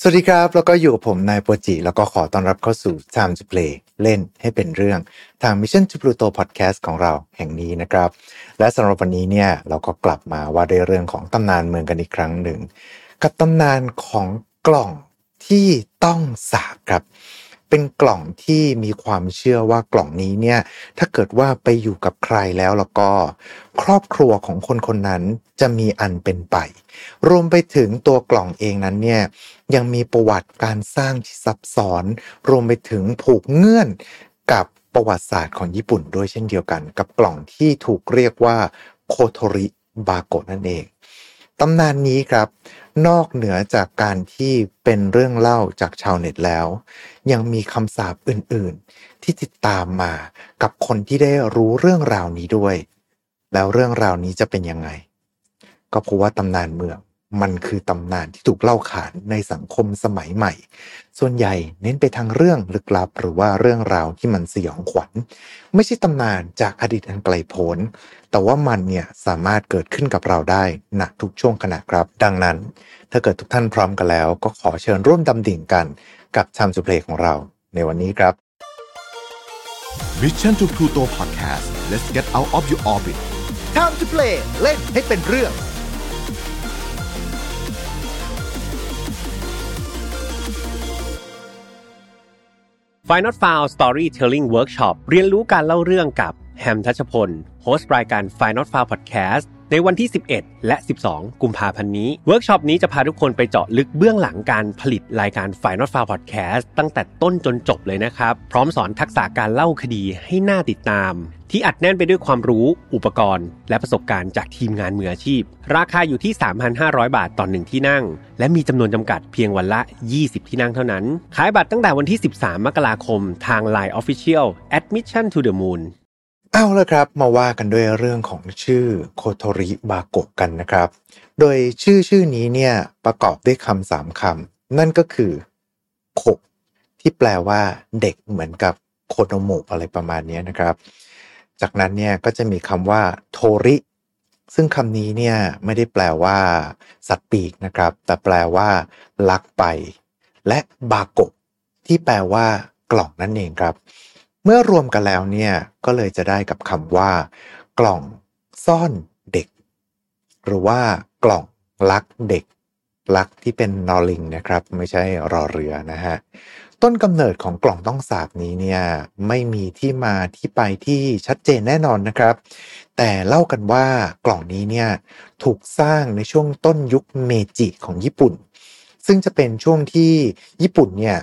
สวัสดีครับแล้วก็อยู่กับผมนายโปจิแล้วก็ขอต้อนรับเข้าสู่ Time to Play เล่นให้เป็นเรื่องทาง Mission to Pluto Podcast ของเราแห่งนี้นะครับและสำหรับวันนี้เนี่ยเราก็กลับมาว่าด้วยเรื่องของตำนานเมืองกันอีกครั้งหนึ่งกับตำนานของกล่องที่ต้องสาปครับเป็นกล่องที่มีความเชื่อว่ากล่องนี้เนี่ยถ้าเกิดว่าไปอยู่กับใครแล้วแล้วก็ครอบครัวของคนคนนั้นจะมีอันเป็นไปรวมไปถึงตัวกล่องเองนั้นเนี่ยยังมีประวัติการสร้างที่ซับซ้อนรวมไปถึงผูกเงื่อนกับประวัติศาสตร์ของญี่ปุ่นด้วยเช่นเดียวกันกับกล่องที่ถูกเรียกว่าโคโทริบาโกะนั่นเองตำนานนี้ครับนอกเหนือจากการที่เป็นเรื่องเล่าจากชาวเน็ตแล้วยังมีคำสาปอื่นๆที่ติดตามมากับคนที่ได้รู้เรื่องราวนี้ด้วยแล้วเรื่องราวนี้จะเป็นยังไงก็เพราะว่าตำนานเมืองมันคือตำนานที่ถูกเล่าขานในสังคมสมัยใหม่ส่วนใหญ่เน้นไปทางเรื่องลึกลับหรือว่าเรื่องราวที่มันสยองขวัญไม่ใช่ตำนานจากอดีตอันไกลโพ้นแต่ว่ามันเนี่ยสามารถเกิดขึ้นกับเราได้ณทุกช่วงขณะครับดังนั้นถ้าเกิดทุกท่านพร้อมกันแล้วก็ขอเชิญร่วมดำดิ่งกันกับ Time to Play ของเราในวันนี้ครับ Mission to Pluto Podcast Let's get out of your orbit Time to Play เล่นให้เป็นเรื่องFind Not Found Storytelling Workshop เรียนรู้การเล่าเรื่องกับแฮมทัชพลโฮสต์รายการ Find Not Found Podcast ในวันที่11และ12กุมภาพันธ์นี้เวิร์กช็อปนี้จะพาทุกคนไปเจาะลึกเบื้องหลังการผลิตรายการ Find Not Found Podcast ตั้งแต่ต้นจนจบเลยนะครับพร้อมสอนทักษะการเล่าคดีให้น่าติดตามที่อัดแน่นไปด้วยความรู้อุปกรณ์และประสบการณ์จากทีมงานมืออาชีพราคาอยู่ที่ 3,500 บาทต่อ1ที่นั่งและมีจำนวนจำกัดเพียงวันละ20ที่นั่งเท่านั้นขายบัตรตั้งแต่วันที่13มกราคมทาง LINE Official Admission to the Moonเอาละครับมาว่ากันด้วยเรื่องของชื่อโคโทริบาโกะกันนะครับโดยชื่อนี้เนี่ยประกอบด้วยคำ3คำนั่นก็คือโคที่แปลว่าเด็กเหมือนกับโคโนโมะอะไรประมาณนี้นะครับจากนั้นเนี่ยก็จะมีคำว่าโทริซึ่งคำนี้เนี่ยไม่ได้แปลว่าสัตว์ปีกนะครับแต่แปลว่าลักไปและบาโกะที่แปลว่ากล่องนั่นเองครับเมื่อรวมกันแล้วเนี่ยก็เลยจะได้กับคำว่ากล่องซ่อนเด็กหรือว่ากล่องลักเด็กลักที่เป็นนอลิงนะครับไม่ใช่รอเรือนะฮะต้นกำเนิดของกล่องต้องสาปนี้เนี่ยไม่มีที่มาที่ไปที่ชัดเจนแน่นอนนะครับแต่เล่ากันว่ากล่องนี้เนี่ยถูกสร้างในช่วงต้นยุคเมจิของญี่ปุ่นซึ่งจะเป็นช่วงที่ญี่ปุ่นเนี่ย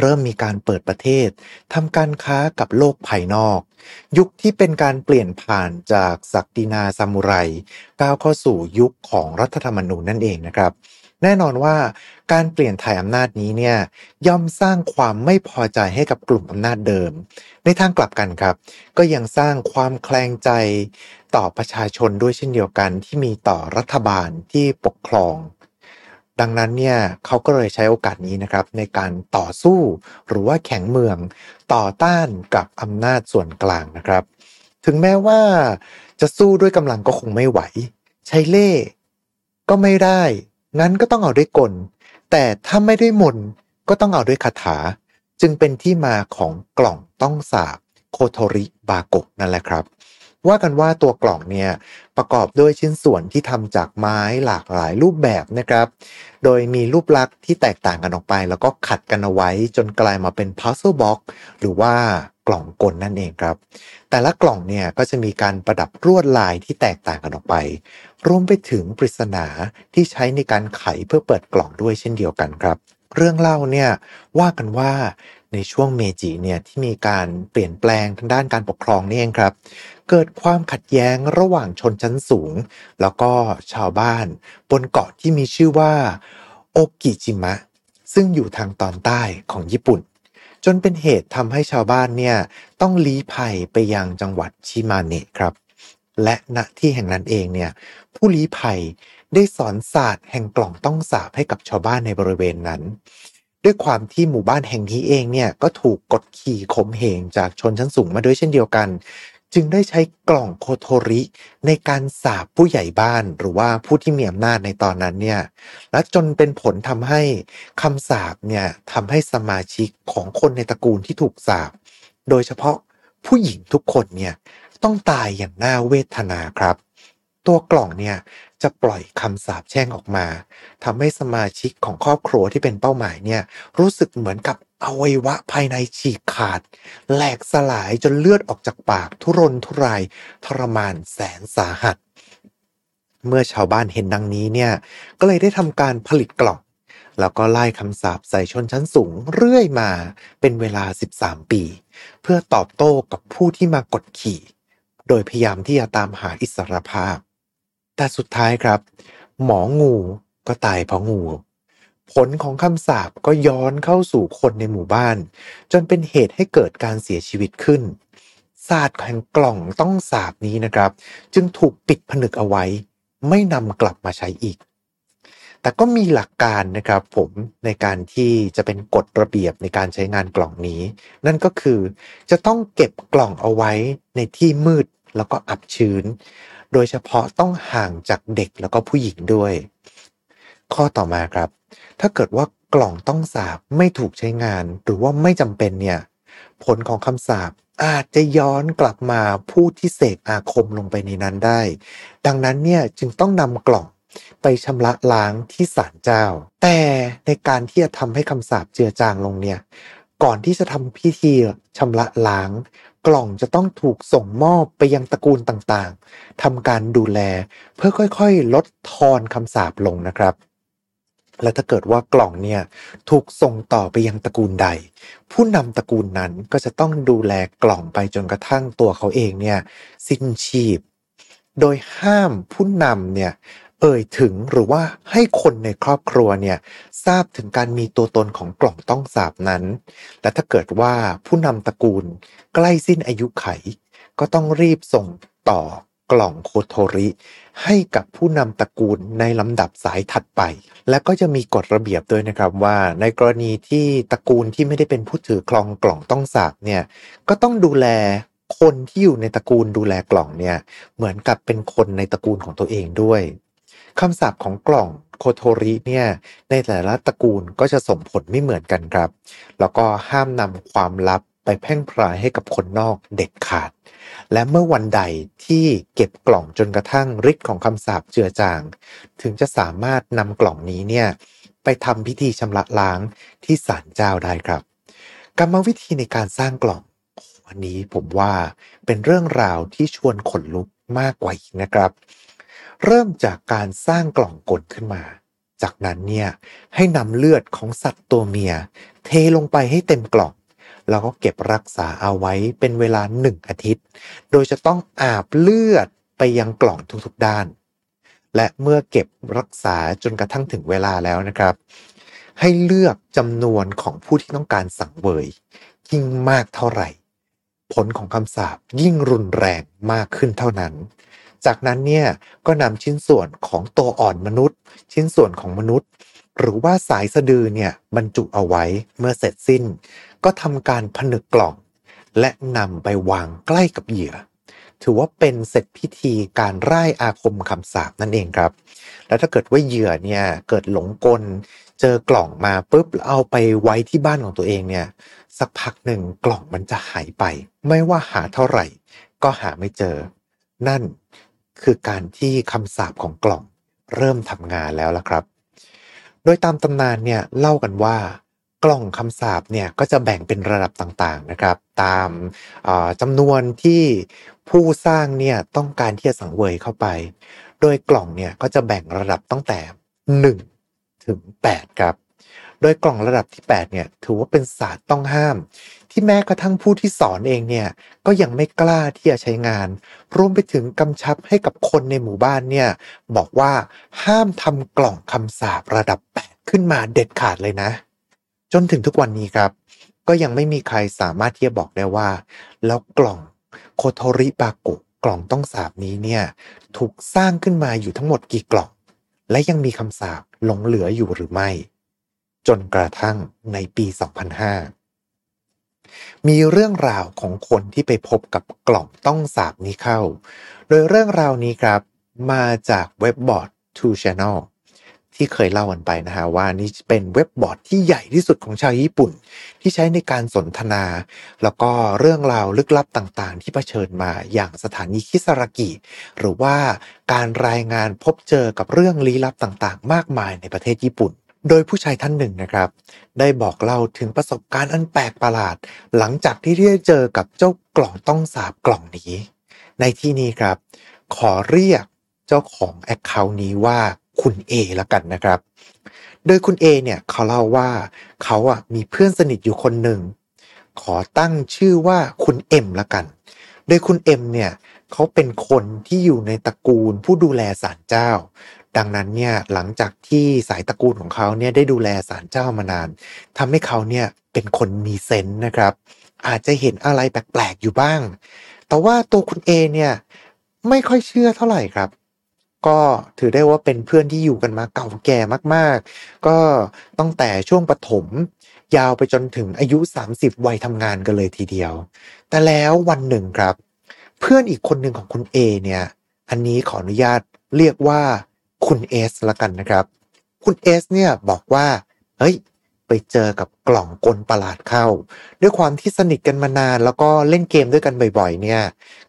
เริ่มมีการเปิดประเทศทำการค้ากับโลกภายนอกยุคที่เป็นการเปลี่ยนผ่านจากศักดินาซามูไรก้าวเข้าสู่ยุคของรัฐธรรมนูญนั่นเองนะครับแน่นอนว่าการเปลี่ยนถ่ายอำนาจนี้เนี่ยย่อมสร้างความไม่พอใจให้กับกลุ่มอำนาจเดิมในทางกลับกันครับก็ยังสร้างความแคลงใจต่อประชาชนด้วยเช่นเดียวกันที่มีต่อรัฐบาลที่ปกครองดังนั้นเนี่ยเขาก็เลยใช้โอกาสนี้นะครับในการต่อสู้หรือว่าแข่งเมืองต่อต้านกับอำนาจส่วนกลางนะครับถึงแม้ว่าจะสู้ด้วยกำลังก็คงไม่ไหวใช้เล่ห์ก็ไม่ได้งั้นก็ต้องเอาด้วยกลแต่ถ้าไม่ได้มนก็ต้องเอาด้วยคาถาจึงเป็นที่มาของกล่องต้องสาปโคโทริบาโกะนั่นแหละครับว่ากันว่าตัวกล่องเนี่ยประกอบด้วยชิ้นส่วนที่ทำจากไม้หลากหลายรูปแบบนะครับโดยมีรูปลักษณ์ที่แตกต่างกันออกไปแล้วก็ขัดกันเอาไว้จนกลายมาเป็น puzzle box หรือว่ากล่องกลนั่นเองครับแต่ละกล่องเนี่ยก็จะมีการประดับลวดลายที่แตกต่างกันออกไปรวมไปถึงปริศนาที่ใช้ในการไขเพื่อเปิดกล่องด้วยเช่นเดียวกันครับเรื่องเล่าเนี่ยว่ากันว่าในช่วงเมจิเนี่ยที่มีการเปลี่ยนแปลงทางด้านการปกครองนี่เองครับเกิดความขัดแย้งระหว่างชนชั้นสูงแล้วก็ชาวบ้านบนเกาะที่มีชื่อว่าโอกิจิมะซึ่งอยู่ทางตอนใต้ของญี่ปุ่นจนเป็นเหตุทำให้ชาวบ้านเนี่ยต้องลี้ภัยไปยังจังหวัดชิมาเนะครับและณที่แห่งนั้นเองเนี่ยผู้ลี้ภัยได้สอนศาสตร์แห่งกล่องต้องสาปให้กับชาวบ้านในบริเวณนั้นด้วยความที่หมู่บ้านแห่งนี้เองเนี่ยก็ถูกกดขี่ข่มเหงจากชนชั้นสูงมาด้วยเช่นเดียวกัน จึงได้ใช้กล่องโคโทริในการสาปผู้ใหญ่บ้านหรือว่าผู้ที่มีอำนาจในตอนนั้นเนี่ยและจนเป็นผลทำให้คำสาปเนี่ยทำให้สมาชิกของคนในตระกูลที่ถูกสาปโดยเฉพาะผู้หญิงทุกคนเนี่ยต้องตายอย่างน่าเวทนาครับตัวกล่องเนี่ยจะปล่อยคำสาปแช่งออกมาทำให้สมาชิกของครอบครัวที่เป็นเป้าหมายเนี่ยรู้สึกเหมือนกับอวัยวะภายในฉีกขาดแหลกสลายจนเลือดออกจากปากทุรนทุรายทรมานแสนสาหัสเมื่อชาวบ้านเห็นดังนี้เนี่ยก็เลยได้ทำการผลิตกล่องแล้วก็ไล่คำสาปใส่ชนชั้นสูงเรื่อยมาเป็นเวลา13ปีเพื่อตอบโต้กับผู้ที่มากดขี่โดยพยายามที่จะตามหาอิสรภาพแต่สุดท้ายครับหมองูก็ตายเพราะงูผลของคำสาปก็ย้อนเข้าสู่คนในหมู่บ้านจนเป็นเหตุให้เกิดการเสียชีวิตขึ้นศาสตร์แห่งกล่องต้องสาปนี้นะครับจึงถูกปิดผนึกเอาไว้ไม่นำกลับมาใช้อีกแต่ก็มีหลักการนะครับผมในการที่จะเป็นกฎระเบียบในการใช้งานกล่องนี้นั่นก็คือจะต้องเก็บกล่องเอาไว้ในที่มืดแล้วก็อับชื้นโดยเฉพาะต้องห่างจากเด็กแล้วก็ผู้หญิงด้วยข้อต่อมาครับถ้าเกิดว่ากล่องต้องสาปไม่ถูกใช้งานหรือว่าไม่จำเป็นเนี่ยผลของคำสาปอาจจะย้อนกลับมาผู้ที่เสกอาคมลงไปในนั้นได้ดังนั้นเนี่ยจึงต้องนำกล่องไปชำระล้างที่ศาลเจ้าแต่ในการที่จะทำให้คำสาปเจือจางลงเนี่ยก่อนที่จะทำพิธีชำระล้างกล่องจะต้องถูกส่งมอบไปยังตระกูลต่างๆทำการดูแลเพื่อค่อยๆลดทอนคำสาปลงนะครับและถ้าเกิดว่ากล่องเนี่ยถูกส่งต่อไปยังตระกูลใดผู้นำตระกูลนั้นก็จะต้องดูแลกล่องไปจนกระทั่งตัวเขาเองเนี่ยสิ้นชีพโดยห้ามผู้นำเนี่ยเอ่ยถึงหรือว่าให้คนในครอบครัวเนี่ยทราบถึงการมีตัวตนของกล่องต้องสาปนั้นและถ้าเกิดว่าผู้นำตระกูลใกล้สิ้นอายุไขก็ต้องรีบส่งต่อกล่องโคโทริให้กับผู้นำตระกูลในลำดับสายถัดไปและก็จะมีกฎระเบียบด้วยนะครับว่าในกรณีที่ตระกูลที่ไม่ได้เป็นผู้ถือครองกล่องต้องสาปเนี่ยก็ต้องดูแลคนที่อยู่ในตระกูลดูแลกล่องเนี่ยเหมือนกับเป็นคนในตระกูลของตัวเองด้วยคำสาปของกล่องโคโทริเนี่ยในแต่ละตระกูลก็จะส่งผลไม่เหมือนกันครับแล้วก็ห้ามนำความลับไปแพร่พรายให้กับคนนอกเด็ดขาดและเมื่อวันใดที่เก็บกล่องจนกระทั่งฤทธิ์ของคำสาปเจือจางถึงจะสามารถนำกล่องนี้เนี่ยไปทำพิธีชำระล้างที่ศาลเจ้าได้ครับกรรมวิธีในการสร้างกล่องอันนี้ผมว่าเป็นเรื่องราวที่ชวนขนลุกมากกว่าอีกนะครับเริ่มจากการสร้างกล่องกลขึ้นมาจากนั้นเนี่ยให้นำเลือดของสัตว์ตัวเมียเทลงไปให้เต็มกล่องแล้วก็เก็บรักษาเอาไว้เป็นเวลา1อาทิตย์โดยจะต้องอาบเลือดไปยังกล่องทุกๆด้านและเมื่อเก็บรักษาจนกระทั่งถึงเวลาแล้วนะครับให้เลือกจำนวนของผู้ที่ต้องการสังเวยยิ่งมากเท่าไหร่ผลของคำสาปยิ่งรุนแรงมากขึ้นเท่านั้นจากนั้นเนี่ยก็นำชิ้นส่วนของตัวอ่อนมนุษย์ชิ้นส่วนของมนุษย์หรือว่าสายสะดือเนี่ยบรรจุเอาไว้เมื่อเสร็จสิ้นก็ทำการผนึกกล่องและนำไปวางใกล้กับเหยื่อถือว่าเป็นเสร็จพิธีการร่ายอาคมคำสาปนั่นเองครับแล้วถ้าเกิดว่าเหยื่อเนี่ยเกิดหลงกลเจอกล่องมาปุ๊บเอาไปไว้ที่บ้านของตัวเองเนี่ยสักพักหนึ่งกล่องมันจะหายไปไม่ว่าหาเท่าไหร่ก็หาไม่เจอนั่นคือการที่คำสาปของกล่องเริ่มทำงานแล้วล่ะครับโดยตามตำนานเนี่ยเล่ากันว่ากล่องคำสาปเนี่ยก็จะแบ่งเป็นระดับต่างๆนะครับตามจำนวนที่ผู้สร้างเนี่ยต้องการที่จะสังเวยเข้าไปโดยกล่องเนี่ยก็จะแบ่งระดับตั้งแต่1ถึง8ครับโดยกล่องระดับที่8เนี่ยถือว่าเป็นศาสตร์ต้องห้ามที่แม้กระทั่งผู้ที่สอนเองเนี่ยก็ยังไม่กล้าที่จะใช้งานรวมไปถึงกำชับให้กับคนในหมู่บ้านเนี่ยบอกว่าห้ามทำกล่องคำสาประดับ8ขึ้นมาเด็ดขาดเลยนะจนถึงทุกวันนี้ครับก็ยังไม่มีใครสามารถที่จะบอกได้ว่าแล้วกล่องโคโทริบากุกล่องต้องสาปนี้เนี่ยถูกสร้างขึ้นมาอยู่ทั้งหมดกี่กล่องและยังมีคำสาปหลงเหลืออยู่หรือไม่จนกระทั่งในปี 2005 มีเรื่องราวของคนที่ไปพบกับกล่องต้องสาปนี้เข้าโดยเรื่องราวนี้ครับมาจากเว็บบอร์ด 2 Channel ที่เคยเล่ากันไปนะฮะว่านี่เป็นเว็บบอร์ดที่ใหญ่ที่สุดของชาวญี่ปุ่นที่ใช้ในการสนทนาแล้วก็เรื่องราวลึกลับต่างๆที่เผชิญมาอย่างสถานีคิซารากิหรือว่าการรายงานพบเจอกับเรื่องลี้ลับต่างๆมากมายในประเทศญี่ปุ่นโดยผู้ชายท่านหนึ่งนะครับได้บอกเล่าถึงประสบการณ์อันแปลกประหลาดหลังจากที่ได้เจอกับเจ้ากล่องต้องสาปกล่องนี้ในที่นี้ครับขอเรียกเจ้าของ account นี้ว่าคุณ A ละกันนะครับโดยคุณ A เนี่ยเขาเล่าว่าเขามีเพื่อนสนิทอยู่คนหนึ่งขอตั้งชื่อว่าคุณ M ละกันโดยคุณ M เนี่ยเขาเป็นคนที่อยู่ในตระกูลผู้ดูแลศาลเจ้าดังนั้นเนี่ยหลังจากที่สายตระกูลของเขาเนี่ยได้ดูแลศาลเจ้ามานานทำให้เขาเนี่ยเป็นคนมีเซนส์นะครับอาจจะเห็นอะไรแปลกๆอยู่บ้างแต่ว่าตัวคุณ A เนี่ยไม่ค่อยเชื่อเท่าไหร่ครับก็ถือได้ว่าเป็นเพื่อนที่อยู่กันมาเก่าแก่มากๆก็ตั้งแต่ช่วงประถมยาวไปจนถึงอายุ30วัยทำงานกันเลยทีเดียวแต่แล้ววันหนึ่งครับเพื่อนอีกคนหนึ่งของคุณ A เนี่ยอันนี้ขออนุญาตเรียกว่าคุณ S ละกันนะครับคุณ S เนี่ยบอกว่าเฮ้ยไปเจอกับกล่องกลประหลาดเข้าด้วยความที่สนิทกันมานานแล้วก็เล่นเกมด้วยกันบ่อยๆเนี่ย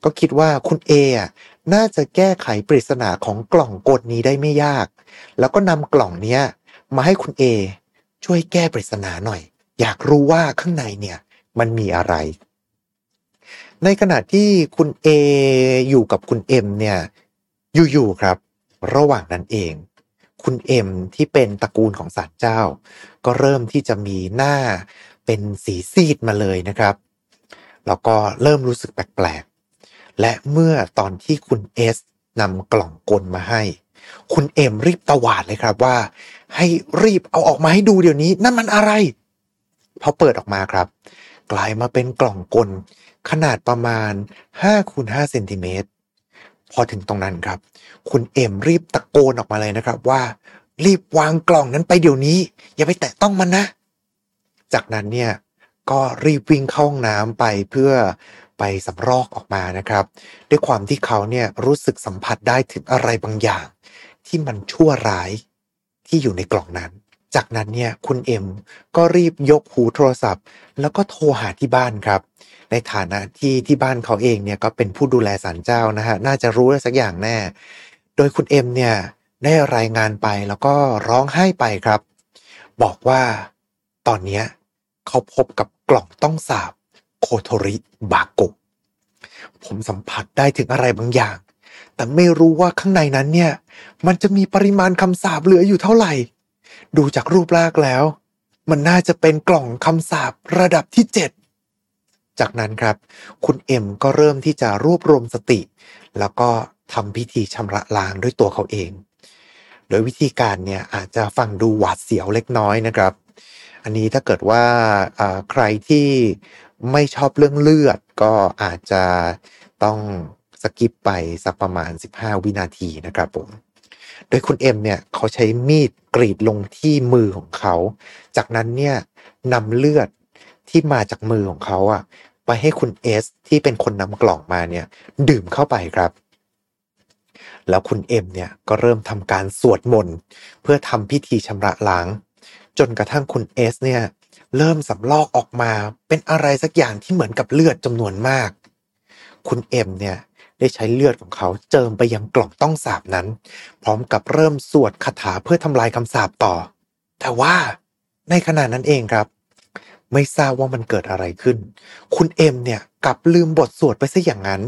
ก็คิดว่าคุณ A น่าจะแก้ไขปริศนาของกล่องกลนี้ได้ไม่ยากแล้วก็นำกล่องเนี้ยมาให้คุณ A ช่วยแก้ปริศนาหน่อยอยากรู้ว่าข้างในเนี่ยมันมีอะไรในขณะที่คุณ A อยู่กับคุณ M เนี่ยอยู่ๆครับระหว่างนั้นเองคุณ M ที่เป็นตระกูลของศาลเจ้าก็เริ่มที่จะมีหน้าเป็นสีซีดมาเลยนะครับแล้วก็เริ่มรู้สึกแปลกๆและเมื่อตอนที่คุณ S นำกล่องกลมาให้คุณ M รีบตวาดเลยครับว่าให้รีบเอาออกมาให้ดูเดี๋ยวนี้นั่นมันอะไรพอเปิดออกมาครับกลายมาเป็นกล่องกลขนาดประมาณ 5x5 ซมพอถึงตรงนั้นครับคุณเอ็มรีบตะโกนออกมาเลยนะครับว่ารีบวางกล่องนั้นไปเดี๋ยวนี้อย่าไปแตะต้องมันนะจากนั้นเนี่ยก็รีบวิ่งเข้าห้องน้ำไปเพื่อไปสำรอกออกมานะครับด้วยความที่เขาเนี่ยรู้สึกสัมผัสได้ถึงอะไรบางอย่างที่มันชั่วร้ายที่อยู่ในกล่องนั้นจากนั้นเนี่ยคุณเอ็มก็รีบยกหูโทรศัพท์แล้วก็โทรหาที่บ้านครับในฐานะที่บ้านเขาเองเนี่ยก็เป็นผู้ดูแลศาลเจ้านะฮะน่าจะรู้สักอย่างแน่โดยคุณเอ็มเนี่ยได้รายงานไปแล้วก็ร้องไห้ไปครับบอกว่าตอนนี้เขาพบกับกล่องต้องสาปโคโทริบาโกะผมสัมผัสได้ถึงอะไรบางอย่างแต่ไม่รู้ว่าข้างในนั้นเนี่ยมันจะมีปริมาณคำสาปเหลืออยู่เท่าไหร่ดูจากรูปร่างแล้วมันน่าจะเป็นกล่องคำสาประดับที่7จากนั้นครับคุณเอ็มก็เริ่มที่จะรวบรวมสติแล้วก็ทำพิธีชำระล้างด้วยตัวเขาเองโดยวิธีการเนี่ยอาจจะฟังดูหวาดเสียวเล็กน้อยนะครับอันนี้ถ้าเกิดว่าใครที่ไม่ชอบเรื่องเลือดก็อาจจะต้องสกิปไปสักประมาณ15วินาทีนะครับผมโดยคุณเอ็มเนี่ยเขาใช้มีดกรีดลงที่มือของเขาจากนั้นเนี่ยนำเลือดที่มาจากมือของเขาไปให้คุณ S ที่เป็นคนนำกล่องมาเนี่ยดื่มเข้าไปครับแล้วคุณ M เนี่ยก็เริ่มทำการสวดมนต์เพื่อทำพิธีชำระล้างจนกระทั่งคุณ S เนี่ยเริ่มสำลอกออกมาเป็นอะไรสักอย่างที่เหมือนกับเลือดจำนวนมากคุณ M เนี่ยได้ใช้เลือดของเขาเจิมไปยังกล่องต้องสาปนั้นพร้อมกับเริ่มสวดคาถาเพื่อทำลายคำสาปต่อแต่ว่าในขณะนั้นเองครับไม่ทราบว่ามันเกิดอะไรขึ้นคุณเอ็มเนี่ยกลับลืมบทสวดไปซะอย่างนั้น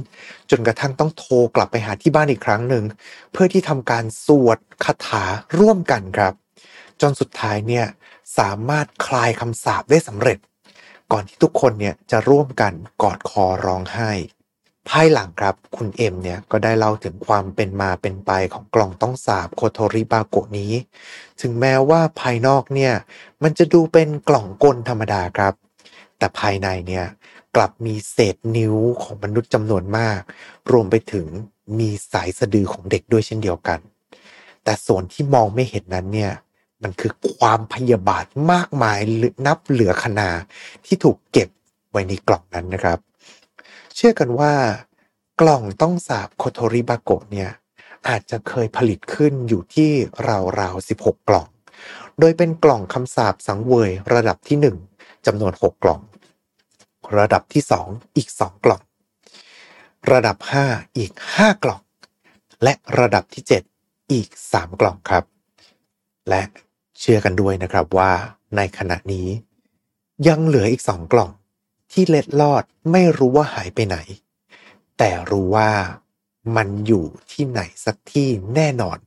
จนกระทั่งต้องโทรกลับไปหาที่บ้านอีกครั้งหนึ่งเพื่อที่ทำการสวดคาถาร่วมกันครับจนสุดท้ายเนี่ยสามารถคลายคำสาปได้สำเร็จก่อนที่ทุกคนเนี่ยจะร่วมกันกอดคอร้องไห้ภายหลังครับคุณเอ็มเนี่ยก็ได้เล่าถึงความเป็นมาเป็นไปของกล่องต้องสาปโคโทริบาโกะนี้ถึงแม้ว่าภายนอกเนี่ยมันจะดูเป็นกล่องกลธรรมดาครับแต่ภายในเนี่ยกลับมีเศษนิ้วของมนุษย์จำนวนมากรวมไปถึงมีสายสะดือของเด็กด้วยเช่นเดียวกันแต่ส่วนที่มองไม่เห็นนั้นเนี่ยมันคือความพยาบาทมากมายนับเหลือคณาที่ถูกเก็บ ไว้ในกล่องนั้นนะครับเชื่อกันว่ากล่องต้องสาบโคโทริบาโกะเนี่ยอาจจะเคยผลิตขึ้นอยู่ที่ราวๆ16กล่องโดยเป็นกล่องคำสาบสังเวยระดับที่1จำนวน6กล่องระดับที่2อีก2กล่องระดับ5อีก5กล่องและระดับที่7อีก3กล่องครับและเชื่อกันด้วยนะครับว่าในขณะนี้ยังเหลืออีก2กล่องที่เล็ดลอดไม่รู้ว่าหายไปไหนแต่รู้ว่ามันอยู่ที่ไหนสักที่แน่นอน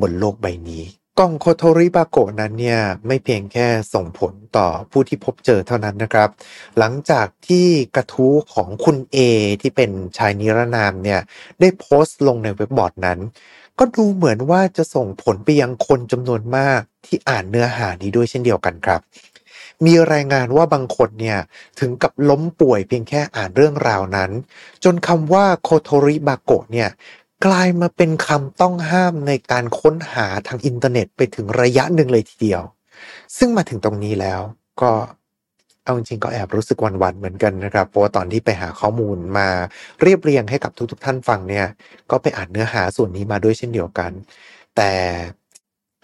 บนโลกใบนี้กล่องโคโทริบาโกะนั้นเนี่ยไม่เพียงแค่ส่งผลต่อผู้ที่พบเจอเท่านั้นนะครับหลังจากที่กระทู้ของคุณเอที่เป็นชายนิรนามเนี่ยได้โพสต์ลงในเว็บบอร์ดนั้นก็ดูเหมือนว่าจะส่งผลไปยังคนจำนวนมากที่อ่านเนื้อหานี้ด้วยเช่นเดียวกันครับมีรายงานว่าบางคนเนี่ยถึงกับล้มป่วยเพียงแค่อ่านเรื่องราวนั้นจนคำว่าโคโทริบาโกะเนี่ยกลายมาเป็นคำต้องห้ามในการค้นหาทางอินเทอร์เน็ตไปถึงระยะหนึ่งเลยทีเดียวซึ่งมาถึงตรงนี้แล้วก็เอาจริงๆก็แอบรู้สึกหวั่นๆเหมือนกันนะครับเพราะว่าตอนที่ไปหาข้อมูลมาเรียบเรียงให้กับทุกๆท่านฟังเนี่ยก็ไปอ่านเนื้อหาส่วนนี้มาด้วยเช่นเดียวกันแต่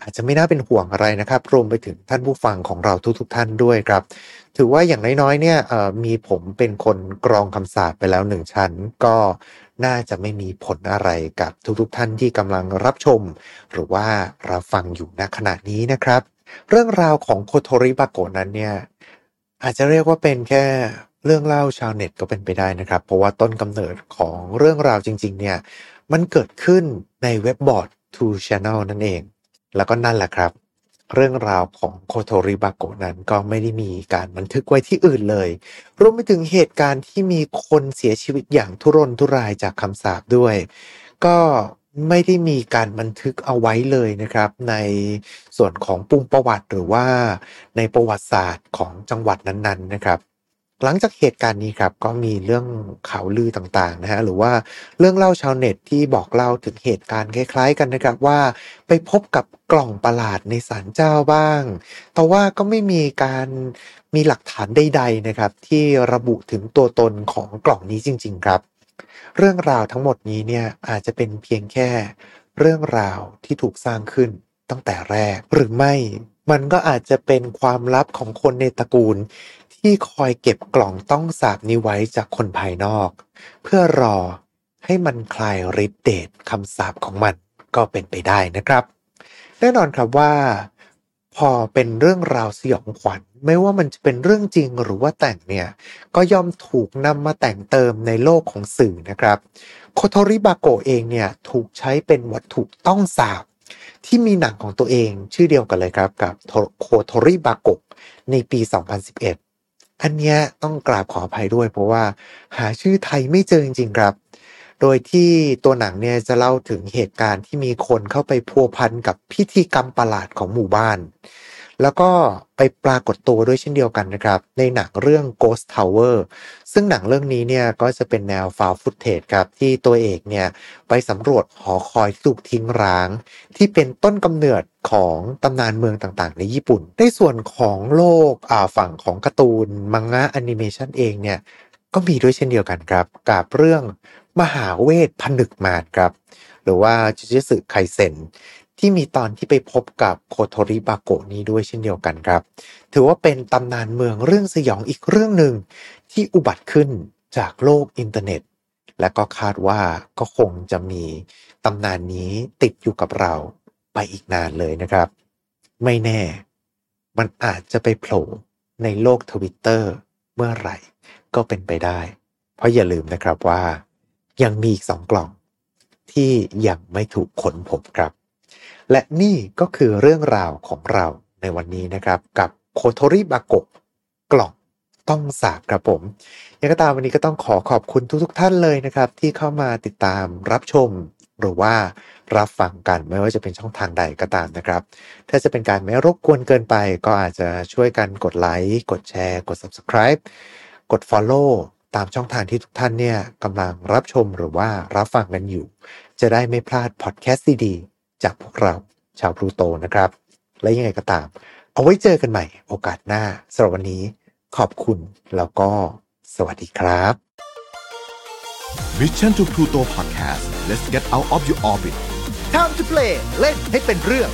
อาจจะไม่น่าเป็นห่วงอะไรนะครับรวมไปถึงท่านผู้ฟังของเราทุกๆท่านด้วยครับถือว่าอย่างน้อยๆเนี่ยมีผมเป็นคนกรองคำสาปไปแล้ว1ชั้นก็น่าจะไม่มีผลอะไรกับทุกๆท่านที่กำลังรับชมหรือว่ารับฟังอยู่ณขณะนี้นะครับเรื่องราวของโคโทริบาโกะนั้นเนี่ยอาจจะเรียกว่าเป็นแค่เรื่องเล่าชาวเน็ตก็เป็นไปได้นะครับเพราะว่าต้นกำเนิดของเรื่องราวจริงๆเนี่ยมันเกิดขึ้นในเว็บบอร์ด 2 Channel นั่นเองแล้วก็นั่นแหละครับเรื่องราวของโคโทริบาโกะนั้นก็ไม่ได้มีการบันทึกไว้ที่อื่นเลยรวมไปถึงเหตุการณ์ที่มีคนเสียชีวิตอย่างทุรนทุรายจากคำสาปด้วยก็ไม่ได้มีการบันทึกเอาไว้เลยนะครับในส่วนของปุ่มประวัติหรือว่าในประวัติศาสตร์ของจังหวัดนั้นๆนะครับหลังจากเหตุการณ์นี้ครับก็มีเรื่องข่าวลือต่างๆนะฮะหรือว่าเรื่องเล่าชาวเน็ตที่บอกเล่าถึงเหตุการณ์คล้ายๆกันนะครับว่าไปพบกับกล่องประหลาดในศาลเจ้าบ้างแต่ว่าก็ไม่มีการมีหลักฐานใดๆนะครับที่ระบุถึงตัวตนของกล่องนี้จริงๆครับเรื่องราวทั้งหมดนี้เนี่ยอาจจะเป็นเพียงแค่เรื่องราวที่ถูกสร้างขึ้นตั้งแต่แรกหรือไม่มันก็อาจจะเป็นความลับของคนในตระกูลที่คอยเก็บกล่องต้องสาปนี้ไว้จากคนภายนอกเพื่อรอให้มันคลายฤทธิ์เดชคำสาปของมันก็เป็นไปได้นะครับแน่นอนครับว่าพอเป็นเรื่องราวสยองขวัญไม่ว่ามันจะเป็นเรื่องจริงหรือว่าแต่งเนี่ยก็ย่อมถูกนำมาแต่งเติมในโลกของสื่อนะครับโคโทริบาโกะเองเนี่ยถูกใช้เป็นวัตถุต้องสาปที่มีหนังของตัวเองชื่อเดียวกันเลยครับกับโคโทริบาโกะในปี2011อันนี้ต้องกราบขออภัยด้วยเพราะว่าหาชื่อไทยไม่เจอจริงๆครับโดยที่ตัวหนังเนี่ยจะเล่าถึงเหตุการณ์ที่มีคนเข้าไปพัวพันกับพิธีกรรมประหลาดของหมู่บ้านแล้วก็ไปปรากฏตัวด้วยเช่นเดียวกันนะครับในหนังเรื่อง Ghost Tower ซึ่งหนังเรื่องนี้เนี่ยก็จะเป็นแนว Found Footage ครับที่ตัวเอกเนี่ยไปสำรวจหอคอยที่ถูกทิ้งร้างที่เป็นต้นกำเนิดของตำนานเมืองต่างๆในญี่ปุ่นในส่วนของโลกฝั่งของการ์ตูนมังงะแอนิเมชันเองเนี่ยก็มีด้วยเช่นเดียวกันครับกับเรื่องมหาเวทผนึกมารครับหรือว่าจูจูสึไคเซ็นที่มีตอนที่ไปพบกับโคโทริบาโกะนี้ด้วยเช่นเดียวกันครับถือว่าเป็นตำนานเมืองเรื่องสยองอีกเรื่องหนึ่งที่อุบัติขึ้นจากโลกอินเทอร์เน็ตและก็คาดว่าก็คงจะมีตำนานนี้ติดอยู่กับเราไปอีกนานเลยนะครับไม่แน่มันอาจจะไปโผล่ในโลก Twitter เมื่อไหร่ก็เป็นไปได้เพราะอย่าลืมนะครับว่ายังมีอีก2กล่องที่ยังไม่ถูกค้นพบครับและนี่ก็คือเรื่องราวของเราในวันนี้นะครับกับโคโทริบาโกะกล่องต้องสาบครับผมยังก็ตามวันนี้ก็ต้องขอขอบคุณทุกท่านเลยนะครับที่เข้ามาติดตามรับชมหรือว่ารับฟังกันไม่ว่าจะเป็นช่องทางใดก็ตามนะครับถ้าจะเป็นการไม่รบกวนเกินไปก็อาจจะช่วยกันกดไลค์กดแชร์กด Subscribe กด Follow ตามช่องทางที่ทุกท่านเนี่ยกำลังรับชมหรือว่ารับฟังกันอยู่จะได้ไม่พลาดพอดแคสต์ดีๆจากพวกเราชาวพลูโตนะครับและยังไงก็ตามเอาไว้เจอกันใหม่โอกาสหน้าสำหรับวันนี้ขอบคุณแล้วก็ สวัสดีครับ Mission to Pluto Podcast Let's get out of your orbit Time to play เล่นให้เป็นเรื่อง